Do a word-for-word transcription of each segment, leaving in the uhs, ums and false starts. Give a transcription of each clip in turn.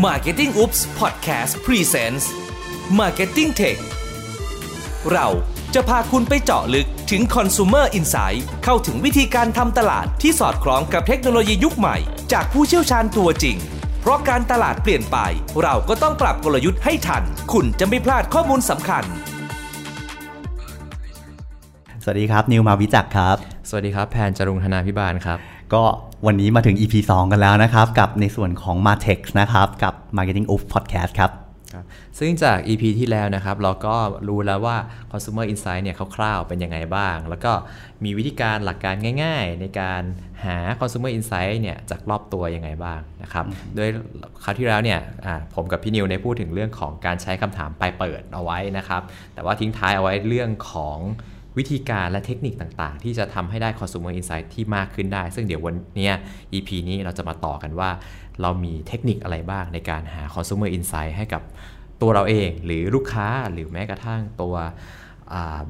Marketing OOops Podcast Presents Marketing Tech เราจะพาคุณไปเจาะลึกถึง Consumer Insight เข้าถึงวิธีการทำตลาดที่สอดคล้องกับเทคโนโลยียุคใหม่จากผู้เชี่ยวชาญตัวจริงเพราะการตลาดเปลี่ยนไปเราก็ต้องปรับกลยุทธ์ให้ทันคุณจะไม่พลาดข้อมูลสำคัญสวัสดีครับนิวมาวิจักษ์ครับสวัสดีครับแพนจรุงธนาภิบาลครับก็วันนี้มาถึง อี พี สอง กันแล้วนะครับกับในส่วนของ Martech นะครับกับ Marketing OOops Podcast ครับซึ่งจาก อี พี ที่แล้วนะครับเราก็รู้แล้วว่า Consumer Insight เนี่ยคร่าวๆเป็นยังไงบ้างแล้วก็มีวิธีการหลักการง่ายๆในการหา Consumer Insight เนี่ยจากรอบตัวยังไงบ้างนะครับโดยคราวที่แล้วเนี่ยผมกับพี่นิวได้พูดถึงเรื่องของการใช้คำถามปลายเปิดเอาไว้นะครับแต่ว่าทิ้งท้ายเอาไว้เรื่องของวิธีการและเทคนิคต่างๆที่จะทำให้ได้ Consumer Insight ที่มากขึ้นได้ซึ่งเดี๋ยววันนี้ อี พี นี้เราจะมาต่อกันว่าเรามีเทคนิคอะไรบ้างในการหา Consumer Insight ให้กับตัวเราเองหรือลูกค้าหรือแม้กระทั่งตัว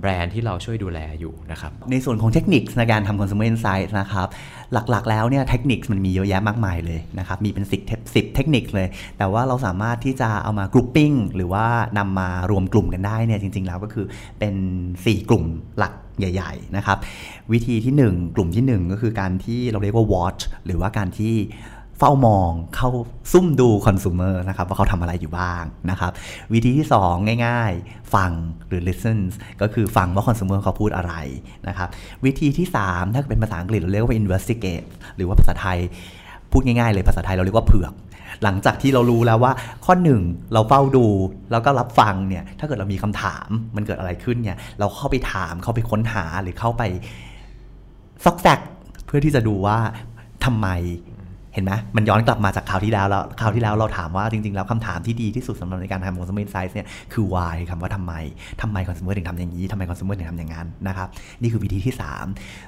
แบรนด์ที่เราช่วยดูแลอยู่นะครับในส่วนของเทคนิคในการทำ Consumer Insight นะครับหลักๆแล้วเนี่ยเทคนิคมันมีเยอะแยะมากมายเลยนะครับมีเป็นสิบเทคนิคเลยแต่ว่าเราสามารถที่จะเอามากรุ๊ปปิ้งหรือว่านำมารวมกลุ่มกันได้เนี่ยจริงๆแล้วก็คือเป็นสี่กลุ่มหลักใหญ่ๆนะครับวิธีที่หนึ่งกลุ่มที่หนึ่งก็คือการที่เราเรียกว่า watch หรือว่าการที่เฝ้ามองเข้าซุ่มดูคอน sumer นะครับว่าเขาทำอะไรอยู่บ้างนะครับวิธีที่สองง่ายๆฟังหรือ listen ก็คือฟังว่าคอน sumer เขาพูดอะไรนะครับวิธีที่สามถ้าเป็นภาษาอังกฤษเราเรียกว่า investigate หรือว่าภาษาไทยพูดง่ายๆเลยภาษาไทยเราเรียกว่าเผือกหลังจากที่เรารู้แล้วว่าข้อหนึ่งเราเฝ้าดูแล้วก็รับฟังเนี่ยถ้าเกิดเรามีคำถามมันเกิดอะไรขึ้นเนี่ยเราเข้าไปถามเข้าไปค้นหาหรือเข้าไปซอกแซกเพื่อที่จะดูว่าทำไมเห็นไหมมันย้อนกลับมาจากคราวที่แล้วแล้วคราวที่แล้วเราถามว่าจริงๆแล้วคำถามที่ดีที่สุดสำหรับในการทำ Consumer Insight เนี่ยคือ why คำว่าทำไมทำไม Consumer ถึงทำอย่างนี้ทำไม Consumer ถึงทำอย่างนั้นนะครับนี่คือวิธีที่สาม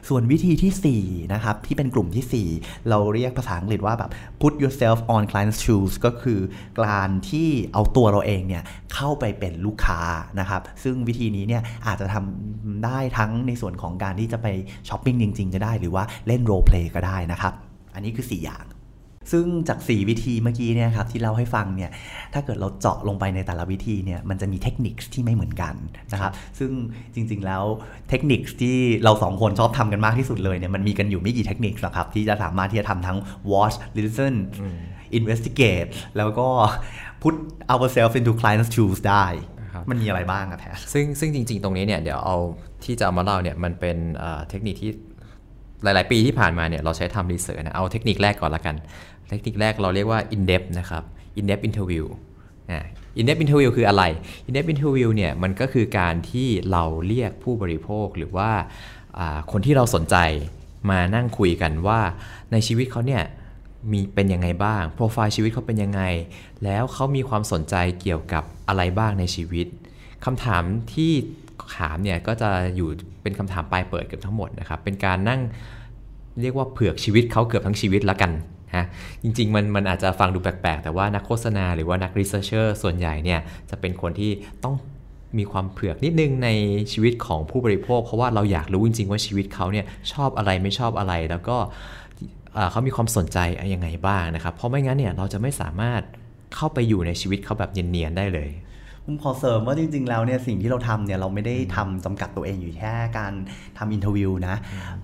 ส่วนวิธีที่สี่นะครับที่เป็นกลุ่มที่สี่เราเรียกภาษาอังกฤษว่าแบบ put yourself on client's shoes ก็คือการที่เอาตัวเราเองเนี่ยเข้าไปเป็นลูกค้านะครับซึ่งวิธีนี้เนี่ยอาจจะทำได้ทั้งในส่วนของการที่จะไปช้อปปิ้งจริงๆก็ได้หรือว่าเล่น role play ก็ได้นะครับอันนี้คือสี่อย่างซึ่งจากสี่วิธีเมื่อกี้เนี่ยครับที่เราให้ฟังเนี่ยถ้าเกิดเราเจาะลงไปในแต่ละวิธีเนี่ยมันจะมีเทคนิคที่ไม่เหมือนกันนะครับซึ่งจริงๆแล้วเทคนิคที่เราสองคนชอบทำกันมากที่สุดเลยเนี่ยมันมีกันอยู่ไม่กี่เทคนิคหรอกครับที่จะสามารถที่จะทำทั้ง watch listen investigate แล้วก็ put ourselves into client's shoes ได้มันมีอะไรบ้างอะแพทซึ่งซึ่งจริงๆตรงนี้เนี่ยเดี๋ยวเอาที่จะเอามาเล่าเนี่ยมันเป็นเทคนิคที่หลายๆปีที่ผ่านมาเนี่ยเราใช้ทำรีเสิร์ชนะเอาเทคนิคแรกก่อนละกันเทคนิคแรกเราเรียกว่า in depth นะครับ in depth interview อ่า in depth interview คืออะไร in depth interview เนี่ยมันก็คือการที่เราเรียกผู้บริโภคหรือว่าคนที่เราสนใจมานั่งคุยกันว่าในชีวิตเขาเนี่ยมีเป็นยังไงบ้างโปรไฟล์ชีวิตเขาเป็นยังไงแล้วเขามีความสนใจเกี่ยวกับอะไรบ้างในชีวิตคำถามที่ถามเนี่ยก็จะอยู่เป็นคำถามปลายเปิดเกือบทั้งหมดนะครับเป็นการนั่งเรียกว่าเผือกชีวิตเขาเกือบทั้งชีวิตละกันฮะจริงๆมันมันอาจจะฟังดูแปลกๆแต่ว่านักโฆษณาหรือว่านักรีเสิร์ชเชอร์ส่วนใหญ่เนี่ยจะเป็นคนที่ต้องมีความเผือกนิดนึงในชีวิตของผู้บริโภคเพราะว่าเราอยากรู้จริงๆว่าชีวิตเขาเนี่ยชอบอะไรไม่ชอบอะไรแล้วก็เขามีความสนใจยังไงบ้างนะครับเพราะไม่งั้นเนี่ยเราจะไม่สามารถเข้าไปอยู่ในชีวิตเขาแบบเนียนๆได้เลยผมขอเสริมว่าจริงๆแล้วเนี่ยสิ่งที่เราทำเนี่ยเราไม่ได้ทำจำกัดตัวเองอยู่แค่การทำอินเทอร์วิวนะ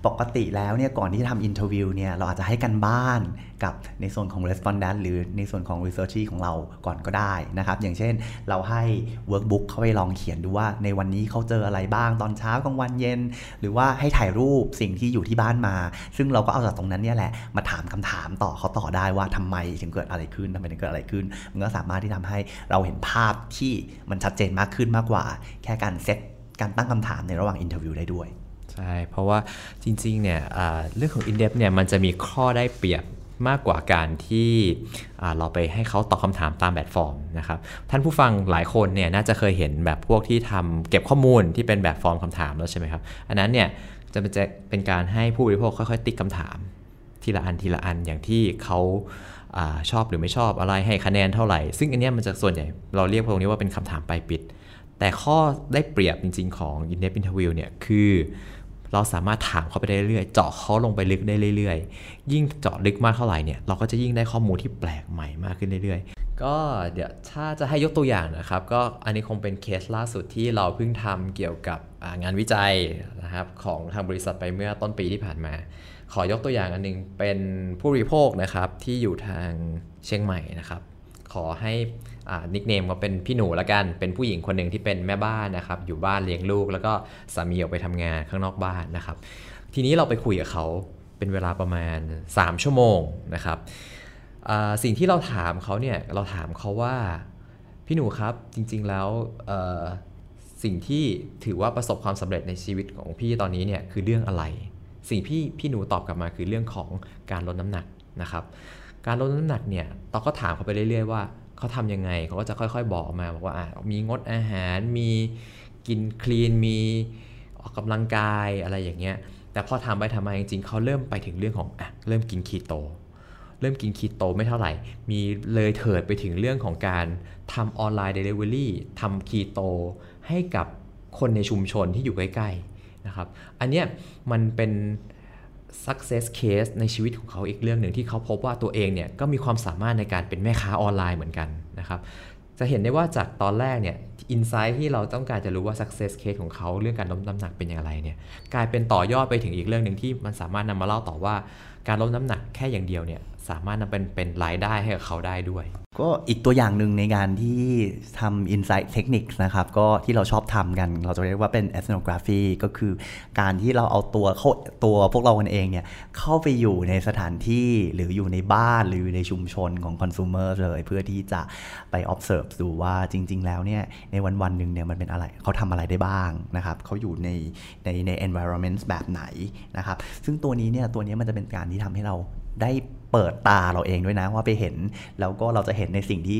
ปกติแล้วเนี่ยก่อนที่จะทำอินเทอร์วิวเนี่ยเราอาจจะให้กันบ้านกับในส่วนของ respondent หรือในส่วนของ researchee ของเราก่อนก็ได้นะครับอย่างเช่นเราให้ workbook เข้าไปลองเขียนดูว่าในวันนี้เขาเจออะไรบ้างตอนเช้ากลางวันเย็นหรือว่าให้ถ่ายรูปสิ่งที่อยู่ที่บ้านมาซึ่งเราก็เอาจากตรงนั้นเนี่ยแหละมาถามคำถามต่อเขาต่อได้ว่าทำไมถึงเกิดอะไรขึ้นทำไมถึงเกิดอะไรขึ้นมันก็สามารถที่ทำให้เราเห็นภาพที่มันชัดเจนมากขึ้นมากกว่าแค่การเซตการตั้งคำถามในระหว่างอินเทอร์วิวได้ด้วยใช่เพราะว่าจริงๆเนี่ยเรื่องของ in depth เนี่ยมันจะมีข้อได้เปรียบมากกว่าการที่เราไปให้เขาตอบคำถามตามแบบฟอร์มนะครับท่านผู้ฟังหลายคนเนี่ยน่าจะเคยเห็นแบบพวกที่ทำเก็บข้อมูลที่เป็นแบบฟอร์มคำถามแล้วใช่ไหมครับอันนั้นเนี่ยจะเป็นการให้ผู้บริโภคค่อยๆติ๊กคำถามทีละอันทีละอันอย่างที่เขาอ่าชอบหรือไม่ชอบอะไรให้คะแนนเท่าไหร่ซึ่งอันเนี้ยมันจะส่วนใหญ่เราเรียกตรงนี้ว่าเป็นคำถามปลายปิดแต่ข้อได้เปรียบจริงๆของ in-depth interview เนี่ยคือเราสามารถถามเขาไปได้เรื่อยๆเจาะเขาลงไปลึกได้เรื่อยๆยิ่งเจาะลึกมากเท่าไหร่เนี่ยเราก็จะยิ่งได้ข้อมูลที่แปลกใหม่มากขึ้นเรื่อยๆ ก็เดี๋ยวถ้าจะให้ยกตัวอย่างนะครับก็อันนี้คงเป็นเคสล่าสุดที่เราเพิ่งทำเกี่ยวกับงานวิจัยนะครับของทางบริษัทไปเมื่อต้นปีที่ผ่านมาขอยกตัวอย่างอันนึงเป็นผู้บริโภคนะครับที่อยู่ทางเชียงใหม่นะครับขอให้นิกเนมก็เป็นพี่หนูละกันเป็นผู้หญิงคนหนึ่งที่เป็นแม่บ้านนะครับอยู่บ้านเลี้ยงลูกแล้วก็สามีออกไปทำงานข้างนอกบ้านนะครับทีนี้เราไปคุยกับเขาเป็นเวลาประมาณสามชั่วโมงนะครับสิ่งที่เราถามเขาเนี่ยเราถามเขาว่าพี่หนูครับจริงๆแล้วสิ่งที่ถือว่าประสบความสำเร็จในชีวิตของพี่ตอนนี้เนี่ยคือเรื่องอะไรสิ่งที่พี่หนูตอบกลับมาคือเรื่องของการลดน้ำหนักนะครับการลดน้ำหนักเนี่ยเราก็ถามเขาไปเรื่อยๆว่าเขาทำยังไงเขาก็จะค่อยๆบอกมาบอกว่ามีงดอาหารมีกินคลีนมีออกกำลังกายอะไรอย่างเงี้ยแต่พอทำไปทำมาจริงๆเขาเริ่มไปถึงเรื่องของอ่ะเริ่มกินคีโตเริ่มกินคีโตไม่เท่าไหร่มีเลยเถิดไปถึงเรื่องของการทำออนไลน์เดลิเวอรี่ทำคีโตให้กับคนในชุมชนที่อยู่ใกล้ๆนะครับอันเนี้ยมันเป็น success case ในชีวิตของเขาอีกเรื่องหนึ่งที่เขาพบว่าตัวเองเนี่ยก็มีความสามารถในการเป็นแม่ค้าออนไลน์เหมือนกันนะครับจะเห็นได้ว่าจากตอนแรกเนี่ย insight ที่เราต้องการจะรู้ว่า success case ของเขาเรื่องการลดน้ำหนักเป็นอย่างไรเนี่ยกลายเป็นต่อยอดไปถึงอีกเรื่องนึงที่มันสามารถนำมาเล่าต่อว่าการลดน้ำหนักแค่อย่างเดียวเนี่ยสามารถนำเป็นเป็นรายได้ให้กับเขาได้ด้วยก็อีกตัวอย่างหนึ่งในการที่ทำ insight techniques นะครับก็ที่เราชอบทำกันเราจะเรียกว่าเป็น ethnography ก็คือการที่เราเอาตัวตัวพวกเรากันเองเนี่ยเข้าไปอยู่ในสถานที่หรืออยู่ในบ้านหรืออยู่ในชุมชนของ consumer เลยเพื่อที่จะไป observe ดูว่าจริงๆแล้วเนี่ยในวันวันหนึ่งเนี่ยมันเป็นอะไรเขาทำอะไรได้บ้างนะครับเขาอยู่ในในใน environment แบบไหนนะครับซึ่งตัวนี้เนี่ยตัวนี้มันจะเป็นการที่ทำให้เราได้เปิดตาเราเองด้วยนะว่าไปเห็นแล้วก็เราจะเห็นในสิ่งที่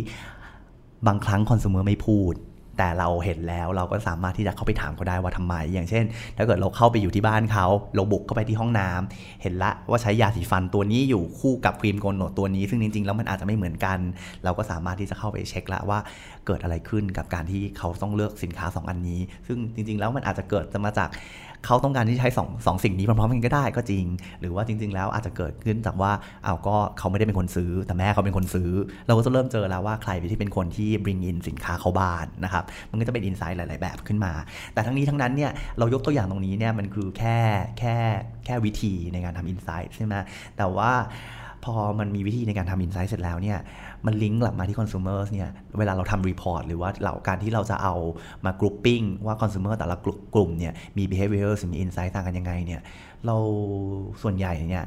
บางครั้งคอน sumer ไม่พูดแต่เราเห็นแล้วเราก็สามารถที่จะเข้าไปถามเขาได้ว่าทำไมอย่างเช่นถ้าเกิดเราเข้าไปอยู่ที่บ้านเขาเราบุกเข้าไปที่ห้องน้ำเห็นละว่าใช้ยาสีฟันตัวนี้อยู่คู่กับครีมโกนหนวดตัวนี้ซึ่งจริงๆแล้วมันอาจจะไม่เหมือนกันเราก็สามารถที่จะเข้าไปเช็คละว่าเกิดอะไรขึ้นกับการที่เขาต้องเลือกสินค้าสองอันนี้ซึ่งจริงๆแล้วมันอาจจะเกิดจะมาจากเขาต้องการที่ใช้สอง สองสิ่งนี้พร้อมๆกันก็ได้ก็จริงหรือว่าจริงๆแล้วอาจจะเกิดขึ้นจากว่าเอาก็เขาไม่ได้เป็นคนซื้อแต่แม่เขาเป็นคนซื้อเราก็จะเริ่มเจอแล้วว่าใครที่เป็นคนที่ bring in สินค้าเข้าบ้านนะครับมันก็จะเป็น insight หลายๆแบบขึ้นมาแต่ทั้งนี้ทั้งนั้นเนี่ยเรายกตัวอย่างตรงนี้เนี่ยมันคือแค่แค่แค่วิธีในการทำ insight ใช่ไหมแต่ว่าพอมันมีวิธีในการทำ insight เสร็จแล้วเนี่ยมันลิงก์กลับมาที่ consumer เนี่ยเวลาเราทำ report หรือว่าเราการที่เราจะเอามา grouping ว่า consumer แต่ละกลุ่มเนี่ยมี behavior มี insight ต่างกันยังไงเนี่ยเราส่วนใหญ่เนี่ย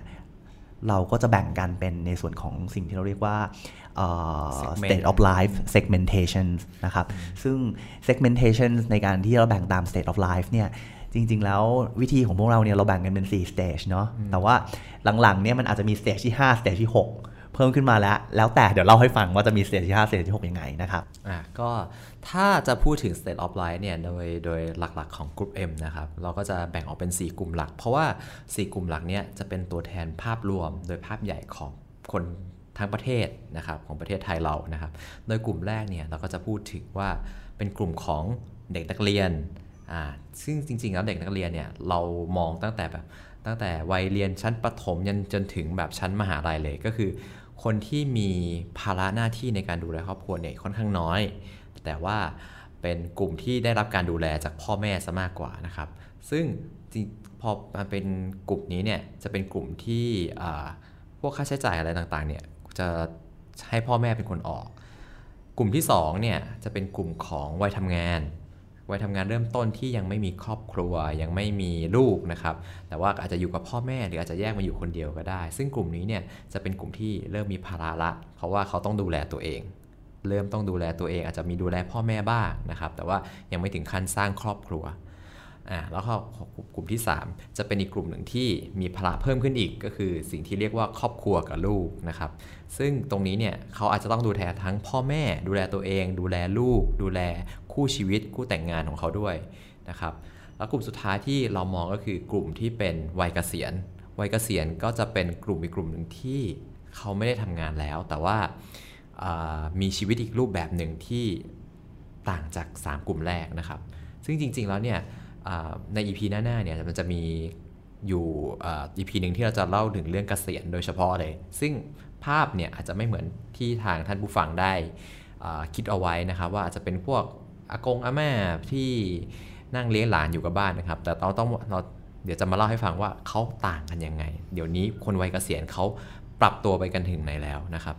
เราก็จะแบ่งกันเป็นในส่วนของสิ่งที่เราเรียกว่า Segment. state of life segmentation นะครับ mm-hmm. ซึ่ง segmentation ในการที่เราแบ่งตาม state of life เนี่ยจริงๆแล้ววิธีของพวกเราเนี่ยเราแบ่งกันเป็นสี่ stage เนาะแต่ว่าหลังๆเนี่ยมันอาจจะมี stage ที่ห้า stage ที่หกเพิ่มขึ้นมาแล้วแล้วแต่เดี๋ยวเล่าให้ฟังว่าจะมี stage ที่ห้า stage ที่หกยังไงนะครับอ่ะก็ถ้าจะพูดถึง state of life เนี่ยโดยโดยหลักๆของ group M นะครับเราก็จะแบ่งออกเป็นสี่กลุ่มหลักเพราะว่าสี่กลุ่มหลักเนี่ยจะเป็นตัวแทนภาพรวมโดยภาพใหญ่ของคนทั้งประเทศนะครับของประเทศไทยเรานะครับโดยกลุ่มแรกเนี่ยเราก็จะพูดถึงว่าเป็นกลุ่มของเด็กนักเรียนซึ่งจริงๆแล้วเด็กนักเรียนเนี่ยเรามองตั้งแต่แบบตั้งแต่วัยเรียนชั้นประถมยันจนถึงแบบชั้นมหาลัยเลยก็คือคนที่มีภาระหน้าที่ในการดูแลครอบครัวเนี่ยค่อนข้างน้อยแต่ว่าเป็นกลุ่มที่ได้รับการดูแลจากพ่อแม่ซะมากกว่านะครับซึ่งพอมาเป็นกลุ่มนี้เนี่ยจะเป็นกลุ่มที่พวกค่าใช้จ่ายอะไรต่างๆเนี่ยจะให้พ่อแม่เป็นคนออกกลุ่มที่สองเนี่ยจะเป็นกลุ่มของวัยทำงานวัยทำงานเริ่มต้นที่ยังไม่มีครอบครัวยังไม่มีลูกนะครับแต่ว่าอาจจะอยู่กับพ่อแม่หรืออาจจะแยกมาอยู่คนเดียวก็ได้ซึ่งกลุ่มนี้เนี่ยจะเป็นกลุ่มที่เริ่มมีภาระละเพราะว่าเขาต้องดูแลตัวเองเริ่มต้องดูแลตัวเองอาจจะมีดูแลพ่อแม่บ้างนะครับแต่ว่ายังไม่ถึงขั้นสร้างครอบครัวอ่าแล้วก็กลุ่มที่สามจะเป็นอีกกลุ่มหนึ่งที่มีภาระเพิ่มขึ้นอีกก็คือสิ่งที่เรียกว่าครอบครัวกับลูกนะครับซึ่งตรงนี้เนี่ยเขาอาจจะต้องดูแลทั้งพ่อแม่ดูแลตัวเองดูแลลูกดูแลคู่ชีวิตคู่แต่งงานของเขาด้วยนะครับแล้วกลุ่มสุดท้ายที่เรามองก็คือกลุ่มที่เป็นวัยเกษียณวัยเกษียณก็จะเป็นกลุ่มอีกกลุ่มหนึ่งที่เขาไม่ได้ทำงานแล้วแต่ว่ามีชีวิตอีกรูปแบบหนึ่งที่ต่างจากสามกลุ่มแรกนะครับซึ่งจริงๆแล้วเนี่ยใน อี พี หน้าๆเนี่ยมันจะมี อยู่อีพีหนึ่งที่เราจะเล่าถึงเรื่องเกษียณโดยเฉพาะเลยซึ่งภาพเนี่ยอาจจะไม่เหมือนที่ทางท่านผู้ฟังได้คิดเอาไว้นะครับว่าอาจจะเป็นพวกอากงอาม่าที่นั่งเลี้ยงหลานอยู่กับบ้านนะครับแต่เราต้องเราเดี๋ยวจะมาเล่าให้ฟังว่าเขาต่างกันยังไงเดี๋ยวนี้คนวัยเกษียณเขาปรับตัวไปกันถึงไหนแล้วนะครับ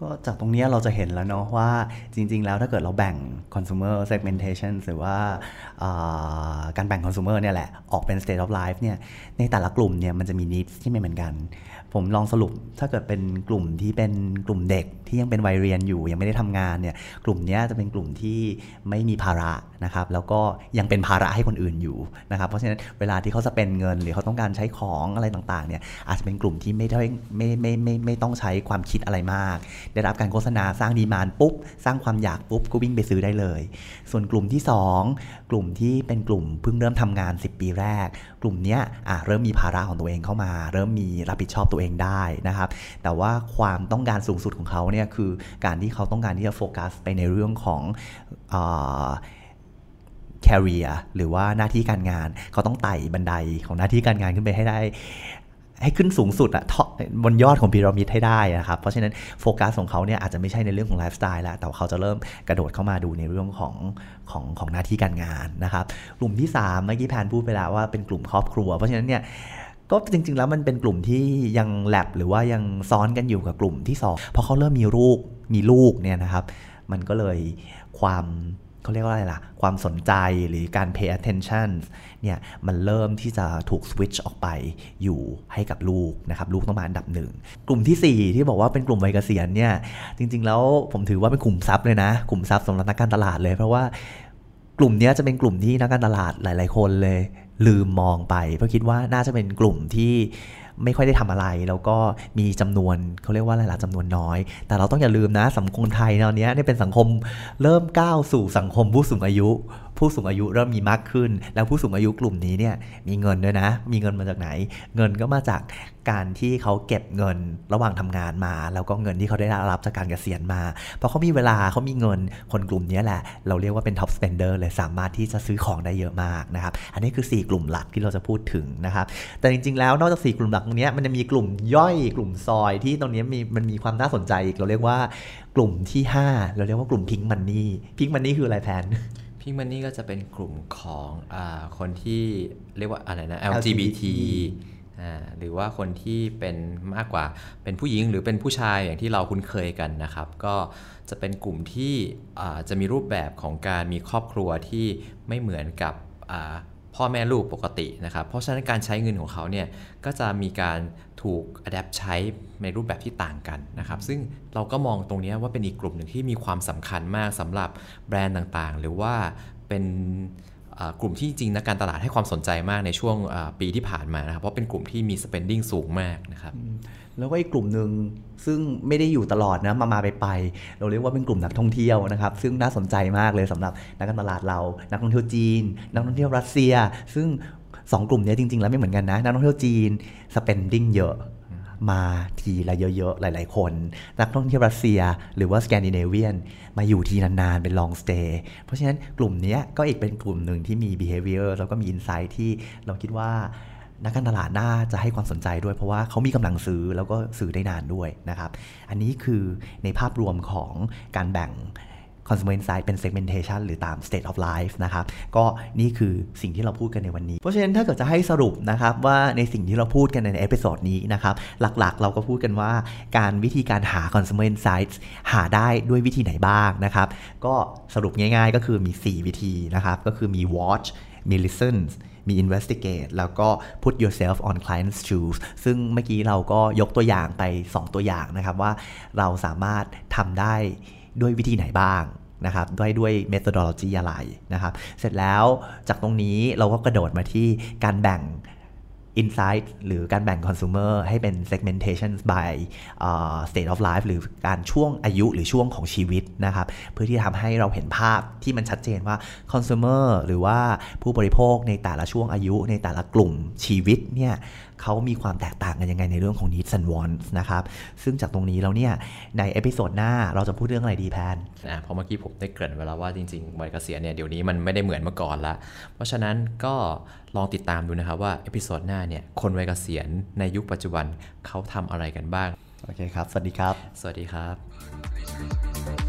ก็จากตรงนี้เราจะเห็นแล้วเนาะว่าจริงๆแล้วถ้าเกิดเราแบ่ง consumer segmentation หรือว่าการแบ่ง consumer เนี่ยแหละออกเป็น state of life เนี่ยในแต่ละกลุ่มเนี่ยมันจะมี needs ที่ไม่เหมือนกันผมลองสรุปถ้าเกิดเป็นกลุ่มที่เป็นกลุ่มเด็กที่ยังเป็นวัยเรียนอยู่ยังไม่ได้ทำงานเนี่ยกลุ่มนี้จะเป็นกลุ่มที่ไม่มีภาระนะครับแล้วก็ยังเป็นภาระให้คนอื่นอยู่นะครับเพราะฉะนั้นเวลาที่เขาจะเป็นเงินหรือเขาต้องการใช้ของอะไรต่างๆเนี่ยอาจจะเป็นกลุ่มที่ไม่ได้ไม่ไม่ไม่ไม่ต้องใช้ความคิดอะไรมากได้รับการโฆษณาสร้างดีมานด์ปุ๊บสร้างความอยากปุ๊บก็วิ่งไปซื้อได้เลยส่วนกลุ่มที่สองกลุ่มที่เป็นกลุ่มเพิ่งเริ่มทำงานสิบปีแรกกลุ่มนี้อ่ะเริ่มมีภาระของตัวเองเข้ามาเริ่มมีรับผิดชอบตัวเองได้นะครับแต่ว่าความต้องการสูงสุดของเขาเนี่ยคือการที่เขาต้องการที่จะโฟกัสไปในเรื่องของเอ่อ career หรือว่าหน้าที่การงานเขาต้องไต่บันไดของหน้าที่การงานขึ้นไปให้ได้ให้ขึ้นสูงสุดอะบนยอดของพีระมิดให้ได้นะครับเพราะฉะนั้นโฟกัสของเขาเนี่ยอาจจะไม่ใช่ในเรื่องของไลฟ์สไตล์แล้วแต่เขาจะเริ่มกระโดดเข้ามาดูในเรื่องของของของหน้าที่การงานนะครับกลุ่มที่สามเมื่อกี้แพนพูดไปแล้วว่าเป็นกลุ่มครอบครัวเพราะฉะนั้นเนี่ยก็จริงๆแล้วมันเป็นกลุ่มที่ยังแลบหรือว่ายังซ้อนกันอยู่กับกลุ่มที่สองพอเขาเริ่มมีลูกมีลูกเนี่ยนะครับมันก็เลยความเขาเรียกว่าอะไรล่ะความสนใจหรือการ pay attention เนี่ยมันเริ่มที่จะถูก switch ออกไปอยู่ให้กับลูกนะครับลูกต้องมาอันดับหนึ่งกลุ่มที่สี่ที่บอกว่าเป็นกลุ่มวัยเกษียณเนี่ยจริงๆแล้วผมถือว่าเป็นกลุ่มทรัพย์เลยนะกลุ่มทรัพย์สำหรับนักการตลาดเลยเพราะว่ากลุ่มนี้จะเป็นกลุ่มที่นักการตลาดหลายๆคนเลยลืมมองไปเพราะคิดว่าน่าจะเป็นกลุ่มที่ไม่ค่อยได้ทำอะไรแล้วก็มีจำนวนเขาเรียกว่าอะไรล่ะจำนวนน้อยแต่เราต้องอย่าลืมนะสังคมไทยตอนนี้เนี่ยเป็นสังคมเริ่มก้าวสู่สังคมผู้สูงอายุผู้สูงอายุเริ่มมีมากขึ้นแล้วผู้สูงอายุกลุ่มนี้เนี่ยมีเงินด้วยนะมีเงินมาจากไหนเงินก็มาจากการที่เขาเก็บเงินระหว่างทำงานมาแล้วก็เงินที่เขาได้รับจากการเกษียณมาเพราะเขามีเวลาเขามีเงินคนกลุ่มนี้แหละเราเรียกว่าเป็น top spender เลยสามารถที่จะซื้อของได้เยอะมากนะครับอันนี้คือสี่กลุ่มหลักที่เราจะพูดถึงนะครับแต่จริงๆแล้วนอกจากสี่กลุ่มหลักตรงนี้มันจะมีกลุ่มย่อยกลุ่มซอยที่ตรงนี้มีมันมีความน่าสนใจอีกเราเรียกว่ากลุ่มที่ห้าเราเรียกว่ากลุ่ม Pink Money Pink Money คืออะไรแพนPink Money ก็จะเป็นกลุ่มของอคนที่เรียกว่าอะไรนะ แอล จี บี ที หรือว่าคนที่เป็นมากกว่าเป็นผู้หญิงหรือเป็นผู้ชายอย่างที่เราคุ้นเคยกันนะครับก็จะเป็นกลุ่มที่จะมีรูปแบบของการมีครอบครัวที่ไม่เหมือนกับพ่อแม่ลูกปกตินะครับเพราะฉะนั้นการใช้เงินของเขาเนี่ยก็จะมีการถูกอัดแอปใช้ในรูปแบบที่ต่างกันนะครับซึ่งเราก็มองตรงนี้ว่าเป็นอีกกลุ่มหนึ่งที่มีความสำคัญมากสำหรับแบรนด์ต่างๆหรือว่าเป็นกลุ่มที่จริงนะการตลาดให้ความสนใจมากในช่วงปีที่ผ่านมานะครับเพราะเป็นกลุ่มที่มี spending สูงมากนะครับแล้วก็อีกกลุ่มนึงซึ่งไม่ได้อยู่ตลอดนะมามาไปไปเราเรียกว่าเป็นกลุ่มนักท่องเที่ยวนะครับซึ่งน่าสนใจมากเลยสำหรับนักการตลาดเรานักท่องเที่ยวจีนนักท่องเที่ยวรัสเซียซึ่งสองกลุ่มนี้จริงๆแล้วไม่เหมือนกันนะนักท่องเที่ยวจีน spending เยอะมาทีละเยอะๆหลายๆคนนักท่องเที่ยวรัสเซียหรือว่าสแกนดิเนเวียนมาอยู่ทีนานๆเป็น long stay เพราะฉะนั้นกลุ่มนี้ก็อีกเป็นกลุ่มหนึ่งที่มี behavior แล้วก็มี insight ที่เราคิดว่านักการตลาดน่าจะให้ความสนใจด้วยเพราะว่าเขามีกำลังซื้อแล้วก็ซื้อได้นานด้วยนะครับอันนี้คือในภาพรวมของการแบ่ง Consumer Insight เป็น segmentation หรือตาม state of life นะครับก็นี่คือสิ่งที่เราพูดกันในวันนี้เพราะฉะนั้นถ้าเกิดจะให้สรุปนะครับว่าในสิ่งที่เราพูดกันในเอพิโซดนี้นะครับหลักๆเราก็พูดกันว่าการวิธีการหา Consumer Insights หาได้ด้วยวิธีไหนบ้างนะครับก็สรุปง่ายๆก็คือมีสี่วิธีนะครับก็คือมี watch มี listenมี investigate แล้วก็ put yourself on client's shoes ซึ่งเมื่อกี้เราก็ยกตัวอย่างไปสองตัวอย่างนะครับว่าเราสามารถทำได้ด้วยวิธีไหนบ้างนะครับด้วยด้วย methodology อะไรนะครับเสร็จแล้วจากตรงนี้เราก็กระโดดมาที่การแบ่ง insight หรือการแบ่ง consumer ให้เป็น segmentation by uh, state of life หรือการช่วงอายุหรือช่วงของชีวิตนะครับเพื่อที่ทำให้เราเห็นภาพที่มันชัดเจนว่า consumer หรือว่าผู้บริโภคในแต่ละช่วงอายุในแต่ละกลุ่มชีวิตเนี่ย เขามีความแตกต่างกันยังไงในเรื่องของ needs and wants นะครับซึ่งจากตรงนี้แล้วเนี่ยในเอพิโซดหน้าเราจะพูดเรื่องอะไรดีแพนนะเพราะเมื่อกี้ผมได้เกริ่นไว้แล้วว่าจริงๆวัยเกษียณเนี่ยเดี๋ยวนี้มันไม่ได้เหมือนเมื่อก่อนละเพราะฉะนั้นก็ลองติดตามดูนะครับว่าเอพิโซดหน้าเนี่ยคนวัยเกษียณในยุคปัจจุบันเขาทำอะไรกันบ้างโอเคครับสวัสดีครับสวัสดีครับ